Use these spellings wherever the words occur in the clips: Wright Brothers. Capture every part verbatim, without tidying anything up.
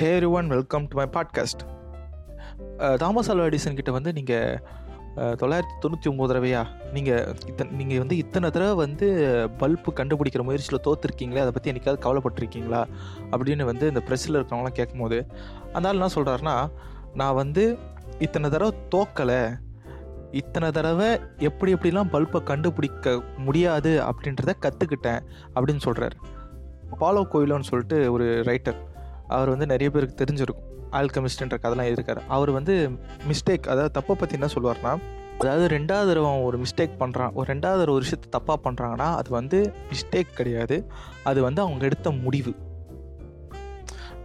Hey everyone, welcome to my podcast. Thomas Alva Edison கிட்ட வந்து நீங்கள் தொள்ளாயிரத்தி தொண்ணூற்றி ஒம்பது தடவையா நீங்கள் இத்தனை நீங்கள் வந்து இத்தனை தடவை வந்து பல்பு கண்டுபிடிக்கிற முயற்சியில் தோற்றுருக்கீங்களே, அதை பற்றி என்றைக்காவது கவலைப்பட்டிருக்கீங்களா அப்படின்னு வந்து இந்த ப்ரெஸ்ஸில் இருக்கிறவங்களாம் கேட்கும்போது அந்த ஆள் என்ன சொல்கிறாருன்னா, நான் வந்து இத்தனை தடவை தோக்கலை, இத்தனை தடவை எப்படி எப்படிலாம் பல்பை கண்டுபிடிக்க முடியாது அப்படின்றத கற்றுக்கிட்டேன் அப்படின்னு சொல்கிறார். பாலோ கோயிலோன்னு சொல்லிட்டு ஒரு ரைட்டர், அவர் வந்து நிறைய பேருக்கு தெரிஞ்சிருக்கும், ஆல்கெமிஸ்ட்ன்ற கதைலாம் எழுதியிருக்காரு. அவர் வந்து மிஸ்டேக், அதாவது தப்பை பற்றி என்ன சொல்லுவார்னா, அதாவது ரெண்டாவது தடவை ஒரு மிஸ்டேக் பண்ணுறான் ஒரு ரெண்டாவது தடவை ஒரு விஷயத்தை தப்பாக பண்ணுறாங்கன்னா அது வந்து மிஸ்டேக் கிடையாது, அது வந்து அவங்க எடுத்த முடிவு.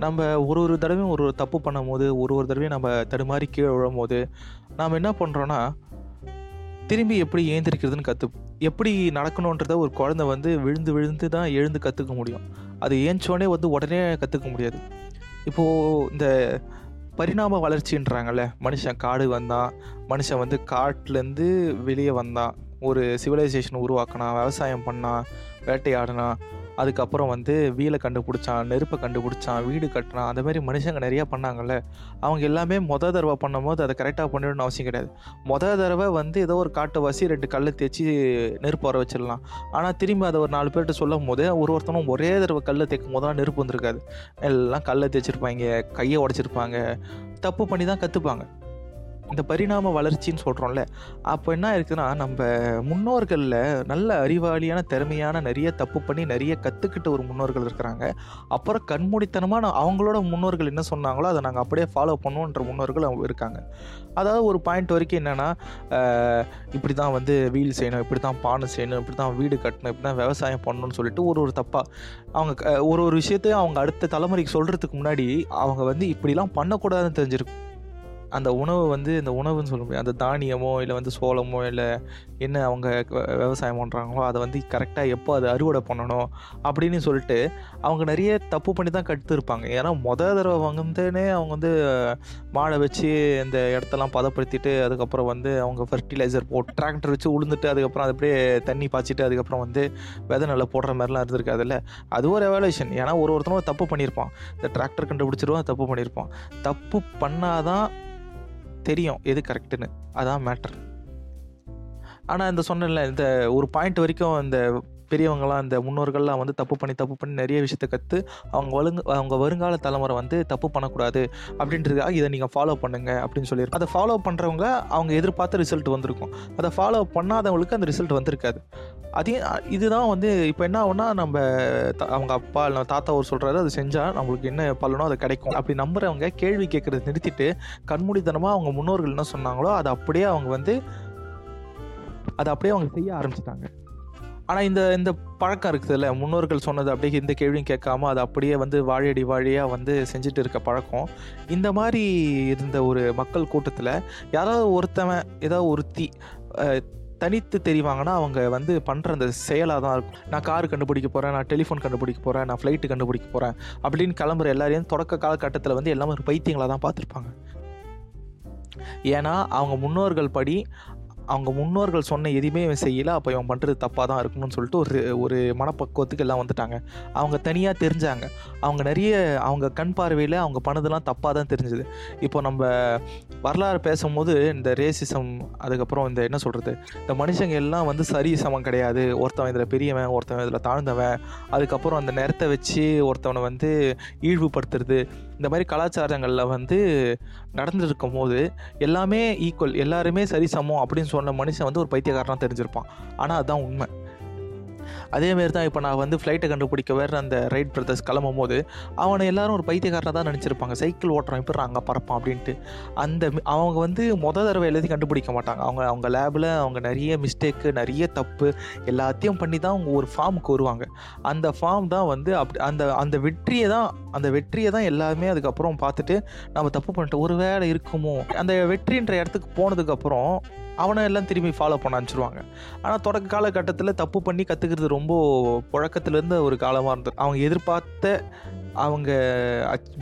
நம்ம ஒரு ஒரு தடவையும் ஒரு ஒரு தப்பு பண்ணும் போது, ஒரு ஒரு தடவையும் நம்ம தடுமாறி கீழே விழும் போது நாம் என்ன பண்ணுறோன்னா, திரும்பி எப்படி ஏந்திருக்கிறதுன்னு கற்று எப்படி நடக்கணுன்றத ஒரு குழந்தை வந்து விழுந்து விழுந்து தான் எழுந்து கற்றுக்க முடியும். அது ஏஞ்சோடனே வந்து உடனே கற்றுக்க முடியாது. இப்போது இந்த பரிணாம வளர்ச்சின்றாங்கள்ல, மனுஷன் காடு வந்தான், மனுஷன் வந்து காட்டிலேருந்து வெளியே வந்தான், ஒரு சிவிலைசேஷன் உருவாக்கினா, விவசாயம் பண்ணான், வேட்டையாடினா, அதுக்கப்புறம் வந்து வீலை கண்டுபிடிச்சான், நெருப்பை கண்டுபிடிச்சான், வீடு கட்டினான். அந்த மாதிரி மனுஷங்க நிறையா பண்ணாங்கள்ல, அவங்க எல்லாமே மொதல் தடவை பண்ணும் போது அதை கரெக்டாக பண்ணிடணும்னு அவசியம் கிடையாது. மொதல் தடவை வந்து ஏதோ ஒரு காட்டை வாசி ரெண்டு கல்லை தேய்ச்சி நெருப்பு வர வச்சிடலாம். ஆனால் திரும்பி அதை ஒரு நாலு பேர்கிட்ட சொல்லும் போது ஒரு ஒருத்தனும் ஒரே தடவை கல்லை தேய்க்கும் போதெல்லாம் நெருப்பு வந்திருக்காது, எல்லாம் கல்லை தேய்ச்சிருப்பாங்க, கையை உடச்சிருப்பாங்க, தப்பு பண்ணி தான் கற்றுப்பாங்க. இந்த பரிணாம வளர்ச்சின்னு சொல்கிறோம்ல, அப்போ என்ன இருக்குதுன்னா, நம்ம முன்னோர்களில் நல்ல அறிவாளியான திறமையான நிறைய தப்பு பண்ணி நிறைய கற்றுக்கிட்ட ஒரு முன்னோர்கள் இருக்கிறாங்க. அப்புறம் கண்மூடித்தனமான அவங்களோட முன்னோர்கள் என்ன சொன்னாங்களோ அதை நாங்கள் அப்படியே ஃபாலோ பண்ணுவோன்ற முன்னோர்கள் அவங்க இருக்காங்க. அதாவது ஒரு பாயிண்ட் வரைக்கும் என்னென்னா, இப்படி தான் வந்து வீல் செய்யணும், இப்படி தான் பானை செய்யணும், இப்படி தான் வீடு கட்டணும், இப்படி தான் விவசாயம் பண்ணணும்னு சொல்லிட்டு ஒரு ஒரு தப்பாக அவங்க ஒரு ஒரு விஷயத்தையும் அவங்க அடுத்த தலைமுறைக்கு சொல்கிறதுக்கு முன்னாடி அவங்க வந்து இப்படிலாம் பண்ணக்கூடாதுன்னு தெரிஞ்சிருக்கும். அந்த உணவு வந்து இந்த உணவுன்னு சொல்ல முடியாது, அந்த தானியமோ இல்லை வந்து சோளமோ இல்லை என்ன அவங்க விவசாயம் பண்ணுறாங்களோ அதை வந்து கரெக்டாக எப்போ அதை அறுவடை பண்ணணும் அப்படின்னு சொல்லிட்டு அவங்க நிறைய தப்பு பண்ணி தான் கற்றுருப்பாங்க. ஏன்னா மொதல் தடவை வந்துனே அவங்க வந்து மாடை வச்சு இந்த இடத்தெல்லாம் பதப்படுத்திட்டு, அதுக்கப்புறம் வந்து அவங்க ஃபர்டிலைசர் போட்டு டிராக்டர் வச்சு உளுந்துட்டு, அதுக்கப்புறம் அது அப்படியே தண்ணி பாய்ச்சிட்டு, அதுக்கப்புறம் வந்து விதை நல்லா போடுற மாதிரிலாம் இருந்திருக்காது இல்லை. அது ஒரு எவாலுவேஷன். ஏன்னா ஒரு ஒருத்தரும் தப்பு பண்ணியிருப்பான், இந்த டிராக்டர் கண்டுபிடிச்சிருவான், தப்பு பண்ணியிருப்பான். தப்பு பண்ணாதான் தெரியும் எது கரெக்டுன்னு, அதான் மேட்டர். ஆனால் இந்த சொன்னல இந்த ஒரு பாயிண்ட் வரைக்கும் இந்த பெரியவங்களாம் இந்த முன்னோர்கள்லாம் வந்து தப்பு பண்ணி தப்பு பண்ணி நிறைய விஷயத்தை கற்று அவங்க வலுங்க அவங்க வருங்கால தலைமுறை வந்து தப்பு பண்ணக்கூடாது அப்படின்றதுக்காக இதை நீங்கள் ஃபாலோ பண்ணுங்கள் அப்படின்னு சொல்லியிருக்கோம். அதை ஃபாலோ பண்ணுறவங்க அவங்க எதிர்பார்த்த ரிசல்ட் வந்திருக்கும், அதை ஃபாலோ பண்ணாதவங்களுக்கு அந்த ரிசல்ட் வந்திருக்காது. அதே இதுதான் வந்து இப்போ என்ன ஆகுன்னா, நம்ம அவங்க அப்பா இல்லை தாத்தா ஒரு சொல்கிறாரு, அது செஞ்சால் நம்மளுக்கு என்ன பலனோ அது கிடைக்கும் அப்படி நம்புகிறவங்க கேள்வி கேட்குறது நிறுத்திட்டு கண்மூடித்தனமாக அவங்க முன்னோர்கள் என்ன சொன்னாங்களோ அதை அப்படியே அவங்க வந்து அதை அப்படியே அவங்க செய்ய ஆரம்பிச்சிட்டாங்க. ஆனால் இந்த இந்த பழக்கம் இருக்குது இல்லை, முன்னோர்கள் சொன்னது அப்படியே இந்த கேள்வியும் கேட்காம அதை அப்படியே வந்து வாழையடி வாழையாக வந்து செஞ்சுட்டு இருக்க பழக்கம். இந்த மாதிரி இருந்த ஒரு மக்கள் கூட்டத்தில் யாராவது ஒருத்தவன் ஏதாவது ஒருத்தி தனித்து தெரிவாங்கன்னா அவங்க வந்து பண்ணுற அந்த செயலாக தான் இருக்கும். நான் கார் கண்டுபிடிக்க போகிறேன், நான் டெலிஃபோன் கண்டுபிடிக்க போகிறேன், நான் ஃப்ளைட்டு கண்டுபிடிக்க போகிறேன் அப்படின்னு கிளம்புற எல்லாரையும் தொடக்க காலகட்டத்தில் வந்து எல்லாமே ஒரு பைத்தியங்களாக தான் பார்த்துருப்பாங்க. ஏன்னா அவங்க முன்னோர்கள் படி அவங்க முன்னோர்கள் சொன்ன எதுவுமே இவன் செய்யலை, அப்போ இவன் பண்ணுறது தப்பாக தான் இருக்கணும்னு சொல்லிட்டு ஒரு ஒரு மனப்பக்குவத்துக்கு எல்லாம் வந்துட்டாங்க. அவங்க தனியாக தெரிஞ்சாங்க, அவங்க நிறைய அவங்க கண் பார்வையில் அவங்க பண்ணதெல்லாம் தப்பாக தான் தெரிஞ்சுது. இப்போ நம்ம வரலாறு பேசும்போது இந்த ரேசிசம், அதுக்கப்புறம் இந்த என்ன சொல்கிறது, இந்த மனுஷங்க எல்லாம் வந்து சரி சமம் கிடையாது, ஒருத்தவன் இதில் பெரியவன், ஒருத்தவன் இதில் தாழ்ந்தவன், அதுக்கப்புறம் அந்த நேரத்தை வச்சு ஒருத்தவனை வந்து ஈழ்வுபடுத்துறது, இந்த மாதிரி கலாச்சாரங்களில் வந்து நடந்துருக்கும் போது எல்லாமே ஈக்குவல், எல்லாருமே சரி சமம் அப்படின்னு சொன்ன மனுஷன் வந்து ஒரு பைத்தியக்காரனாக தெரிஞ்சிருப்பான். ஆனால் அதுதான் உண்மை. அதேமாரி தான் இப்போ நான் வந்து ஃப்ளைட்டை கண்டுபிடிக்க வேறு அந்த ரைட் பிரதர்ஸ் கிளம்பும் போது அவனை எல்லோரும் ஒரு பைத்தியக்காரனாக தான் நினச்சிருப்பாங்க. சைக்கிள் ஓட்டுறான் இப்போ அங்கே பறப்பான் அப்படின்ட்டு அந்த அவங்க வந்து மொதல் தடவை எல்லாத்தையும் கண்டுபிடிக்க மாட்டாங்க. அவங்க அவங்க லேபில் அவங்க நிறைய மிஸ்டேக்கு நிறைய தப்பு எல்லாத்தையும் பண்ணி தான் அவங்க ஒரு ஃபார்முக்கு வருவாங்க. அந்த ஃபார்ம் தான் வந்து அப்படி அந்த அந்த வெற்றியை தான் அந்த வெற்றியை தான் எல்லாருமே அதுக்கப்புறம் பார்த்துட்டு நம்ம தப்பு பண்ணிட்டு ஒரு வேளை இருக்குமோ அந்த வெற்றின்ற இடத்துக்கு போனதுக்கப்புறம் அவனை எல்லாம் திரும்பி ஃபாலோ பண்ண அனுப்பிச்சிருவாங்க. ஆனால் தொடக்க காலகட்டத்தில் தப்பு பண்ணி கற்றுக்கிறது ரொம்ப புழக்கத்துலேருந்து ஒரு காலமாக இருந்தது. அவங்க எதிர்பார்த்த அவங்க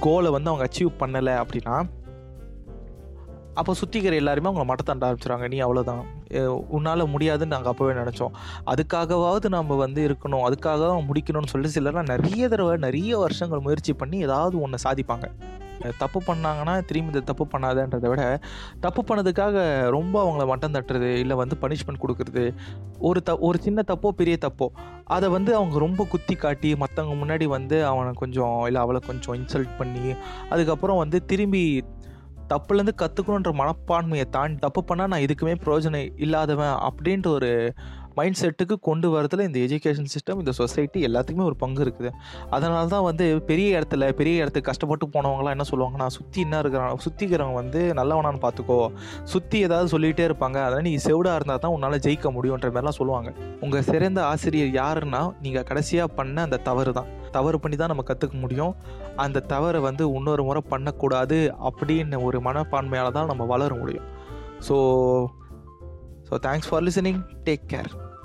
கோலை வந்து அவங்க அச்சீவ் பண்ணலை அப்படின்னா அப்போ சுத்திக்கிற எல்லாருமே அவங்களை மட்டத்தாண்ட ஆரம்பிச்சுறாங்க, நீ அவ்வளோதான், உன்னால் முடியாதுன்னு நாங்கள் அப்போவே நினச்சோம், அதுக்காகவாவது நம்ம வந்து இருக்கணும், அதுக்காக தான் முடிக்கணும்னு சொல்லி சிலர்லாம் நிறைய தடவை நிறைய வருஷங்கள் முயற்சி பண்ணி ஏதாவது ஒன்று சாதிப்பாங்க. தப்பு பண்ணாங்கன்னா திரும்பி இந்த தப்பு பண்ணாதன்றதை விட தப்பு பண்ணதுக்காக ரொம்ப அவங்கள மட்டம் தட்டுறது இல்லை வந்து பனிஷ்மெண்ட் கொடுக்குறது, ஒரு த ஒரு சின்ன தப்போ பெரிய தப்போ அதை வந்து அவங்க ரொம்ப குத்தி காட்டி மற்றவங்க முன்னாடி வந்து அவனை கொஞ்சம் இல்லை அவளை கொஞ்சம் இன்சல்ட் பண்ணி அதுக்கப்புறம் வந்து திரும்பி தப்புலேருந்து கற்றுக்கணுன்ற மனப்பான்மையை தாண்டி தப்பு பண்ணால் நான் இதுக்குமே பிரயோஜனம் இல்லாதவன் அப்படின்ற ஒரு மைண்ட் செட்டுக்கு கொண்டு வரதுல இந்த எஜுகேஷன் சிஸ்டம், இந்த சொசைட்டி எல்லாத்துக்குமே ஒரு பங்கு இருக்குது. அதனால தான் வந்து பெரிய இடத்துல பெரிய இடத்துக்கு கஷ்டப்பட்டு போனவங்களாம் என்ன சொல்லுவாங்கன்னா, சுற்றி என்ன இருக்கிறான் சுற்றிக்கிறவங்க வந்து நல்லவனான்னு பார்த்துக்கோ, சுற்றி ஏதாவது சொல்லிகிட்டே இருப்பாங்க, அதனால் நீ செவிடாக இருந்தால் தான் உன்னால் ஜெயிக்க முடியுன்ற மாதிரிலாம் சொல்லுவாங்க. உங்கள் சிறந்த ஆசிரியர் யாருன்னா நீங்கள் கடைசியாக பண்ண அந்த தவறு தான். தவறு பண்ணி தான் நம்ம கற்றுக்க முடியும். அந்த தவறை வந்து இன்னொரு முறை பண்ணக்கூடாது அப்படின்னு ஒரு மனப்பான்மையால் தான் நம்ம வளர முடியும். So so thanks for listening. Take care.